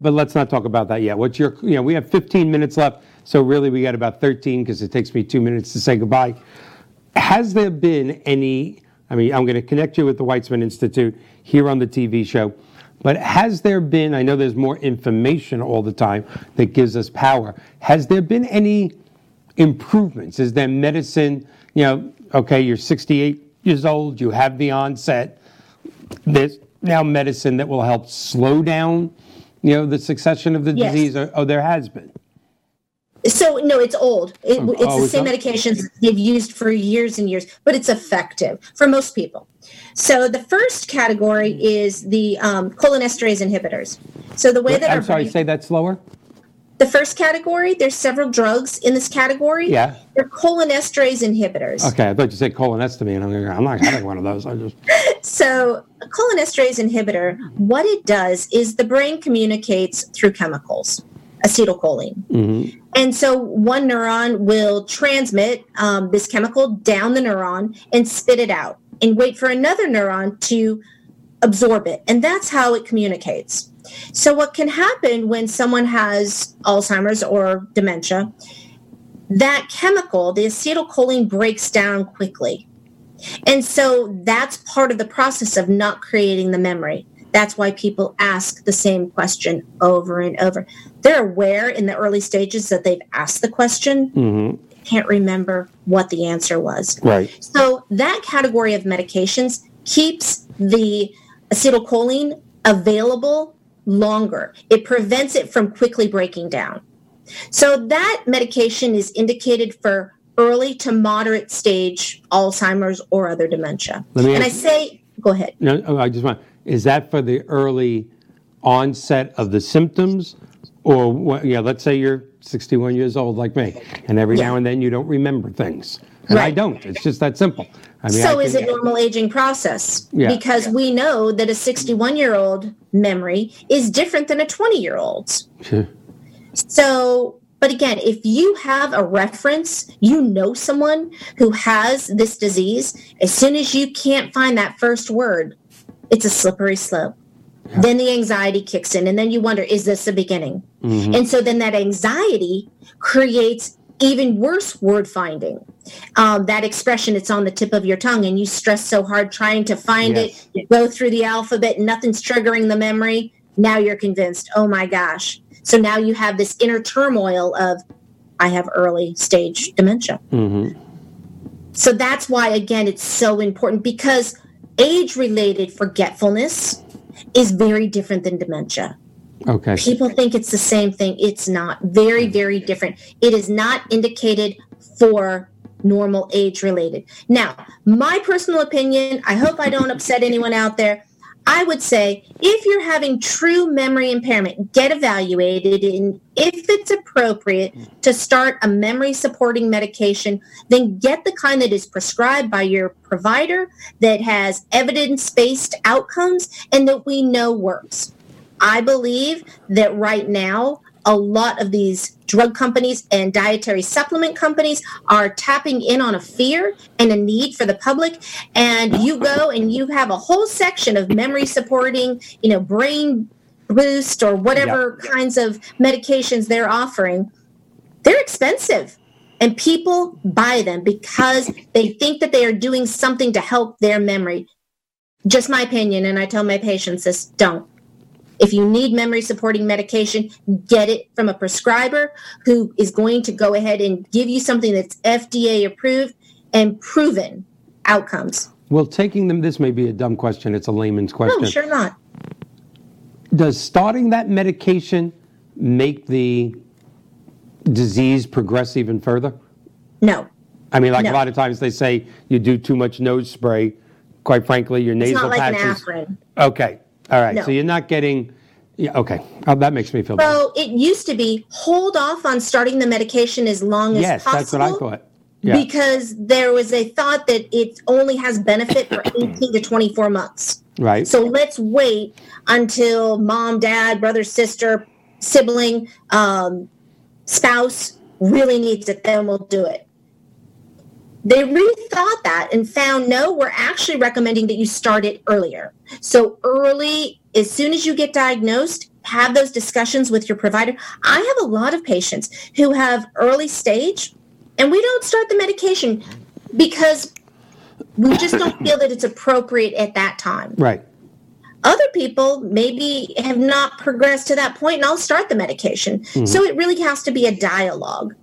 But let's not talk about that yet. What's your, you know, we have 15 minutes left. So really, we got about 13 because it takes me 2 minutes to say goodbye. Has there been any, I mean, I'm going to connect you with the Weizmann Institute here on the TV show, but has there been, I know there's more information all the time that gives us power. Has there been any improvements? Is there medicine, you know, okay, you're 68 years old, you have the onset. There's now medicine that will help slow down, you know, the succession of the disease. Or there has been. So, no, it's old. It's the same medications they've used for years and years, but it's effective for most people. So the first category is the cholinesterase inhibitors. So the way that... I'm sorry, say that slower. The first category, there's several drugs in this category. Yeah. They're cholinesterase inhibitors. Okay, I thought you said colonoscopy, and I'm not having one of those. So a cholinesterase inhibitor, what it does is the brain communicates through chemicals. Acetylcholine. Mm-hmm. And so one neuron will transmit this chemical down the neuron and spit it out and wait for another neuron to absorb it. And that's how it communicates. So what can happen when someone has Alzheimer's or dementia, that chemical, the acetylcholine, breaks down quickly. And so that's part of the process of not creating the memory. That's why people ask the same question over and over. They're aware in the early stages that they've asked the question, mm-hmm. can't remember what the answer was. Right. So that category of medications keeps the acetylcholine available longer. It prevents it from quickly breaking down. So that medication is indicated for early to moderate stage Alzheimer's or other dementia. Go ahead. No, I just want... Is that for the early onset of the symptoms? Or, you know, let's say you're 61 years old like me, and every now and then you don't remember things. And I don't. It's just that simple. I mean, so is it normal aging process? Yeah. Because we know that a 61-year-old memory is different than a 20-year-old's. Sure. So, but again, if you have a reference, you know someone who has this disease, as soon as you can't find that first word, it's a slippery slope. Yeah. Then the anxiety kicks in, and then you wonder, is this the beginning? Mm-hmm. And so then that anxiety creates even worse word finding. That expression, it's on the tip of your tongue, and you stress so hard trying to find it. You go through the alphabet, nothing's triggering the memory. Now you're convinced, oh, my gosh. So now you have this inner turmoil of, I have early stage dementia. Mm-hmm. So that's why, again, it's so important, because age-related forgetfulness is very different than dementia. Okay. People think it's the same thing. It's not. Very, very different. It is not indicated for normal age-related. Now, my personal opinion, I hope I don't upset anyone out there, I would say if you're having true memory impairment, get evaluated, and if it's appropriate to start a memory-supporting medication, then get the kind that is prescribed by your provider that has evidence-based outcomes and that we know works. I believe that right now a lot of these drug companies and dietary supplement companies are tapping in on a fear and a need for the public. And you go and you have a whole section of memory supporting, you know, brain boost or whatever kinds of medications they're offering. They're expensive. And people buy them because they think that they are doing something to help their memory. Just my opinion. And I tell my patients this, don't. If you need memory supporting medication, get it from a prescriber who is going to go ahead and give you something that's FDA approved and proven outcomes. Well, taking them, this may be a dumb question. It's a layman's question. No, sure not. Does starting that medication make the disease progress even further? No. I mean, like no. A lot of times they say you do too much nose spray. Quite frankly, your nasal patches. It's not like an aspirin. Okay. All right. No. So you're not getting... Yeah, okay. Oh, that makes me feel better. So it used to be hold off on starting the medication as long as possible. Yes, that's what I thought. Yeah. Because there was a thought that it only has benefit for 18 to 24 months. Right. So let's wait until mom, dad, brother, sister, sibling, spouse really needs it, then we'll do it. They rethought that and found, no, we're actually recommending that you start it earlier. So early, as soon as you get diagnosed, have those discussions with your provider. I have a lot of patients who have early stage, and we don't start the medication because we just don't feel that it's appropriate at that time. Right. Other people maybe have not progressed to that point, and I'll start the medication. Mm-hmm. So it really has to be a dialogue.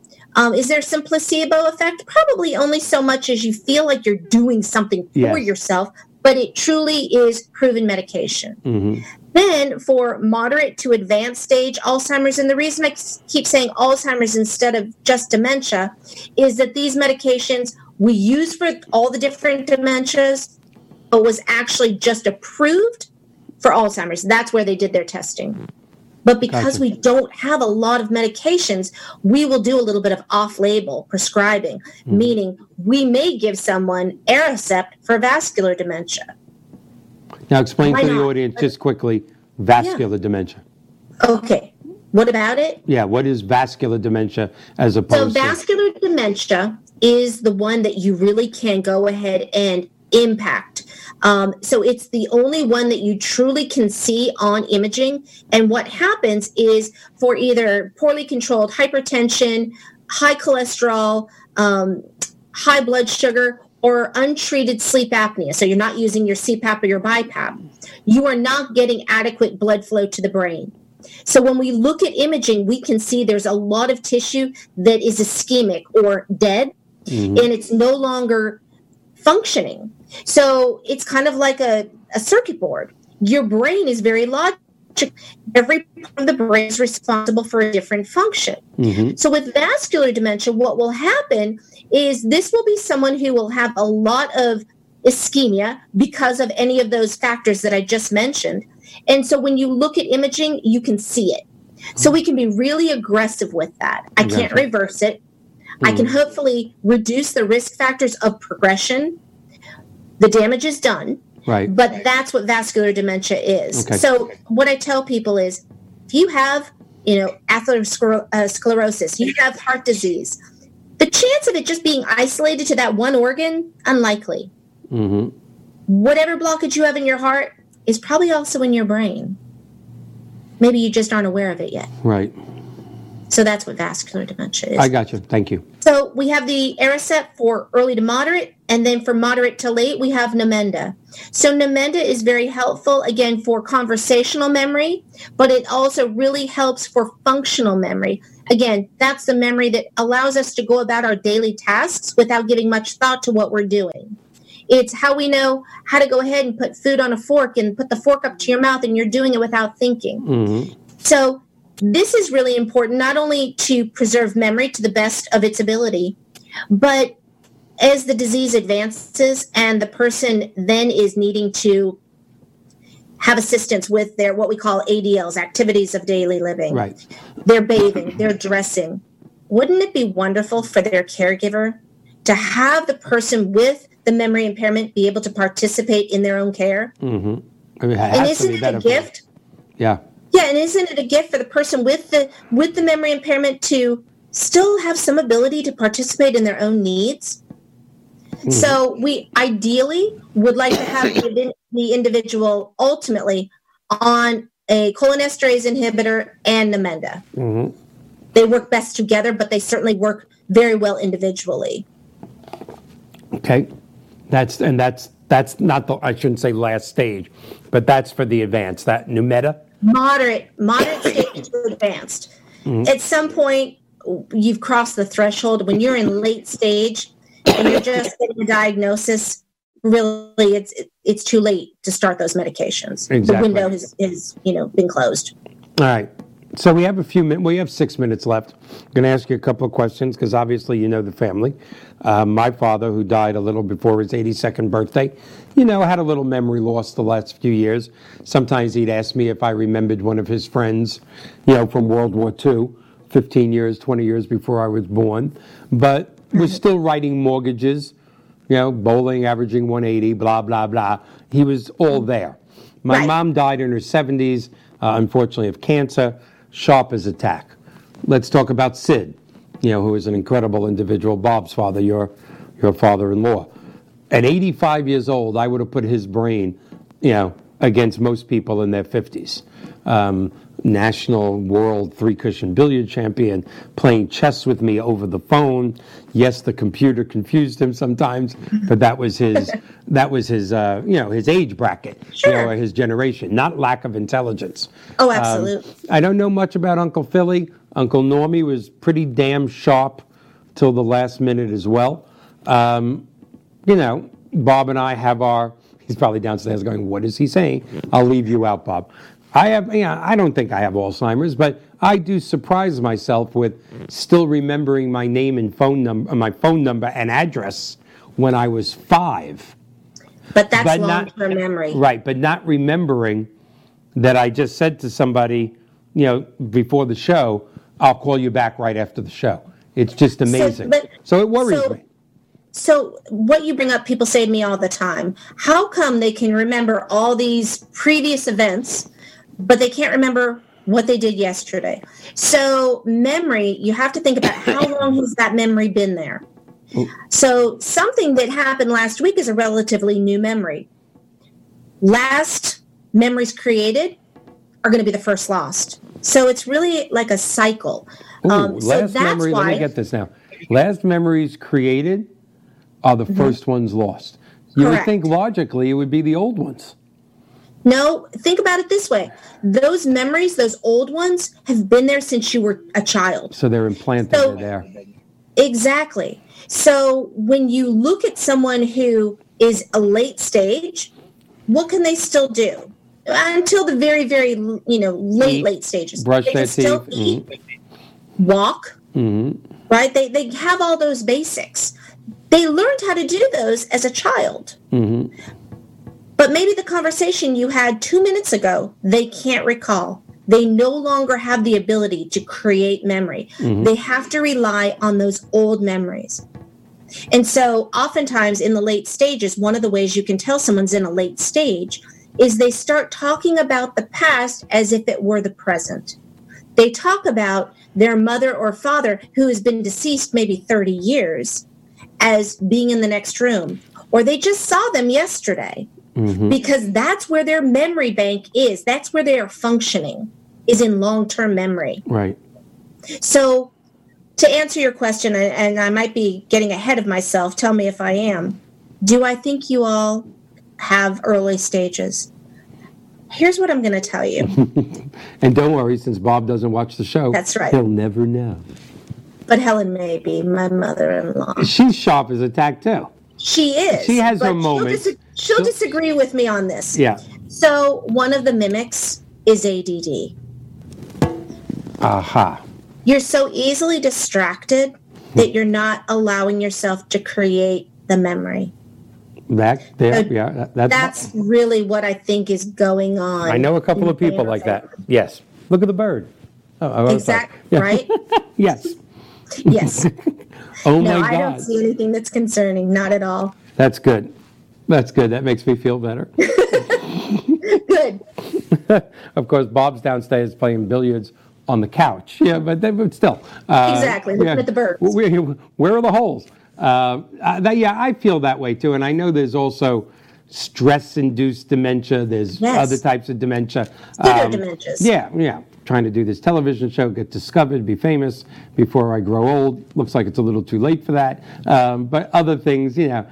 Is there some placebo effect? Probably only so much as you feel like you're doing something for yourself, but it truly is proven medication. Mm-hmm. Then for moderate to advanced stage Alzheimer's, and the reason I keep saying Alzheimer's instead of just dementia is that these medications we use for all the different dementias, but was actually just approved for Alzheimer's. That's where they did their testing. But because we don't have a lot of medications, we will do a little bit of off-label prescribing, meaning we may give someone Aricept for vascular dementia. Now explain to the audience just quickly, vascular dementia. Okay. What about it? Yeah, what is vascular dementia as opposed to... So vascular dementia is the one that you really can go ahead and impact. So it's the only one that you truly can see on imaging. And what happens is for either poorly controlled hypertension, high cholesterol, high blood sugar, or untreated sleep apnea, so you're not using your CPAP or your BiPAP, you are not getting adequate blood flow to the brain. So when we look at imaging, we can see there's a lot of tissue that is ischemic or dead, and it's no longer functioning. So it's kind of like a circuit board. Your brain is very logical. Every part of the brain is responsible for a different function. Mm-hmm. So with vascular dementia, what will happen is this will be someone who will have a lot of ischemia because of any of those factors that I just mentioned. And so when you look at imaging, you can see it. So we can be really aggressive with that. I can't reverse it. I can hopefully reduce the risk factors of progression. The damage is done, right? But that's what vascular dementia is. Okay. So what I tell people is, if you have, atherosclerosis, you have heart disease, the chance of it just being isolated to that one organ, unlikely. Mm-hmm. Whatever blockage you have in your heart is probably also in your brain. Maybe you just aren't aware of it yet. Right. So that's what vascular dementia is. I got you. Thank you. So we have the Aricept for early to moderate, and then for moderate to late, we have Namenda. So Namenda is very helpful, again, for conversational memory, but it also really helps for functional memory. Again, that's the memory that allows us to go about our daily tasks without giving much thought to what we're doing. It's how we know how to go ahead and put food on a fork and put the fork up to your mouth, and you're doing it without thinking. Mm-hmm. So this is really important, not only to preserve memory to the best of its ability, but as the disease advances and the person then is needing to have assistance with their what we call ADLs, activities of daily living, right. Their bathing, their dressing. Wouldn't it be wonderful for their caregiver to have the person with the memory impairment be able to participate in their own care? Mm-hmm. I mean, and isn't it a gift? Yeah. Yeah, and isn't it a gift for the person with the memory impairment to still have some ability to participate in their own needs? Mm. So we ideally would like to have the individual ultimately on a cholinesterase inhibitor and Namenda. Mm-hmm. They work best together, but they certainly work very well individually. Okay, that's not the I shouldn't say last stage, but that's for the advanced. That Namenda. Moderate stage to advanced. Mm-hmm. At some point, you've crossed the threshold. When you're in late stage and you're just getting a diagnosis, really, it's too late to start those medications. Exactly. The window has been closed. All right. So we have a few minutes. We have 6 minutes left. I'm going to ask you a couple of questions because obviously you know the family. My father, who died a little before his 82nd birthday, had a little memory loss the last few years. Sometimes he'd ask me if I remembered one of his friends, from World War II, 15 years, 20 years before I was born, but was still writing mortgages, bowling, averaging 180, blah, blah, blah. He was all there. My mom died in her 70s, unfortunately, of cancer. Sharp as a tack. Let's talk about Sid, who is an incredible individual, Bob's father, your father-in-law. At 85 years old, I would have put his brain, against most people in their 50s. National world three-cushion billiard champion, playing chess with me over the phone. Yes, the computer confused him sometimes, but that was his age bracket, sure. Or his generation, not lack of intelligence. Oh, absolutely. I don't know much about Uncle Philly. Uncle Normie was pretty damn sharp till the last minute as well. Bob and I have he's probably downstairs going, what is he saying? I'll leave you out, Bob. I don't think I have Alzheimer's, but I do surprise myself with still remembering my name and phone number and address when I was 5. But that's long-term memory. Right, but not remembering that I just said to somebody, before the show, I'll call you back right after the show. It's just amazing. So it worries me. So what you bring up, people say to me all the time, how come they can remember all these previous events, but they can't remember what they did yesterday? So memory, you have to think about how long has that memory been there. So something that happened last week is a relatively new memory. Last memories created are going to be the first lost. So it's really like a cycle. Let me get this now. Last memories created are the first ones lost. You would think logically it would be the old ones. No, think about it this way. Those memories, those old ones, have been there since you were a child. So they're implanted there. Exactly. So when you look at someone who is a late stage, what can they still do? Until the very, very, late stages. Brush their teeth. Still eat, walk, right? They have all those basics. They learned how to do those as a child. Mm-hmm. But maybe the conversation you had 2 minutes ago, they can't recall. They no longer have the ability to create memory. Mm-hmm. They have to rely on those old memories. And so oftentimes in the late stages, one of the ways you can tell someone's in a late stage is they start talking about the past as if it were the present. They talk about their mother or father who has been deceased maybe 30 years as being in the next room, or they just saw them yesterday. Mm-hmm. Because that's where their memory bank is. That's where they are functioning, is in long-term memory. Right. So to answer your question, and I might be getting ahead of myself, tell me if I am, do I think you all have early stages? Here's what I'm going to tell you. And don't worry, since Bob doesn't watch the show, that's right. He'll never know. But Helen may be my mother-in-law. She's sharp as a tack, too. She is. She has her moments. She'll disagree with me on this. Yeah. So one of the mimics is ADD. Aha. Uh-huh. You're so easily distracted that you're not allowing yourself to create the memory. Back there, so yeah. That's really what I think is going on. I know a couple of people like that. Yes. Look at the bird. Oh, exactly. Yeah. Right? Yes. Yes. Oh my God. No, I don't see anything that's concerning. Not at all. That's good. That's good. That makes me feel better. Good. Of course, Bob's downstairs playing billiards on the couch. Yeah, but still. Exactly. Looking at the birds. Where are the holes? I feel that way too. And I know there's also stress-induced dementia. There's other types of dementia. Pseudodementias. Yeah. Trying to do this television show, get discovered, be famous before I grow old. Looks like it's a little too late for that. But other things, like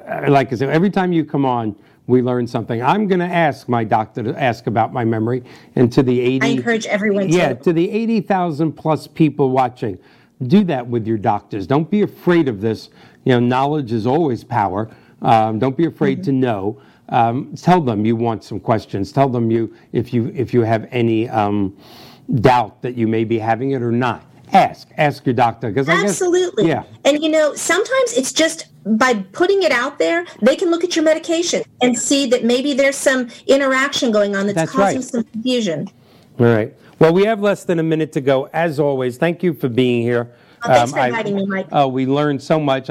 I said, every time you come on, we learn something. I'm going to ask my doctor to ask about my memory. And to the 80, I encourage everyone to the 80,000 plus people watching, do that with your doctors. Don't be afraid of this. You know, knowledge is always power. Don't be afraid to know. Tell them you want some questions. Tell them if you have any doubt that you may be having it or not. Ask your doctor. Absolutely. And you know, sometimes it's just by putting it out there, they can look at your medication and see that maybe there's some interaction going on that's causing some confusion. All right. Well, we have less than a minute to go. As always, thank you for being here. Oh, thanks for inviting me, Mike. Oh, we learned so much.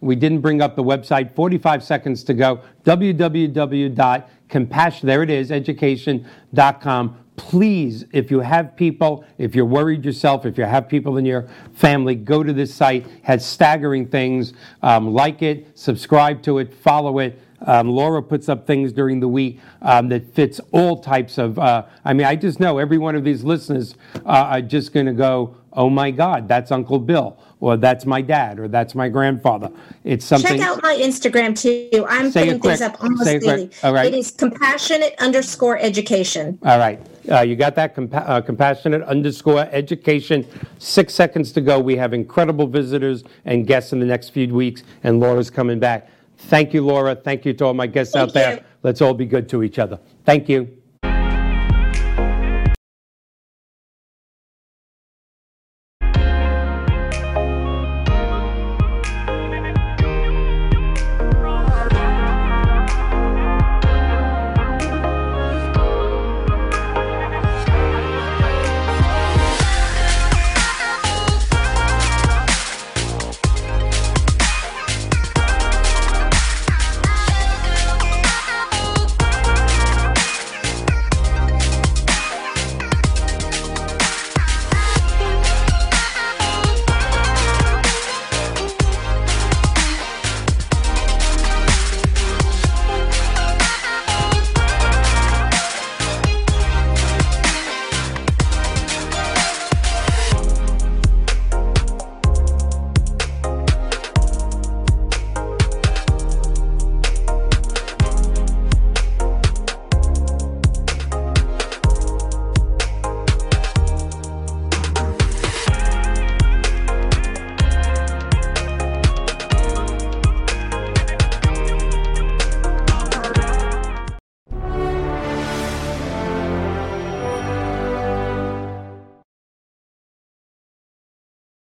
We didn't bring up the website. 45 seconds to go. www.education.com. Please, if you have people, if you're worried yourself, if you have people in your family, go to this site. It has staggering things. Like it, subscribe to it, follow it. Laura puts up things during the week that fits all types of... I just know every one of these listeners are just going to go, oh my God, that's Uncle Bill, or that's my dad, or that's my grandfather. It's something. Check out my Instagram too. I'm putting things up almost daily. All right. It is compassionate_education. All right. You got that? Compassionate_education. 6 seconds to go. We have incredible visitors and guests in the next few weeks, and Laura's coming back. Thank you, Laura. Thank you to all my guests out there. Let's all be good to each other. Thank you.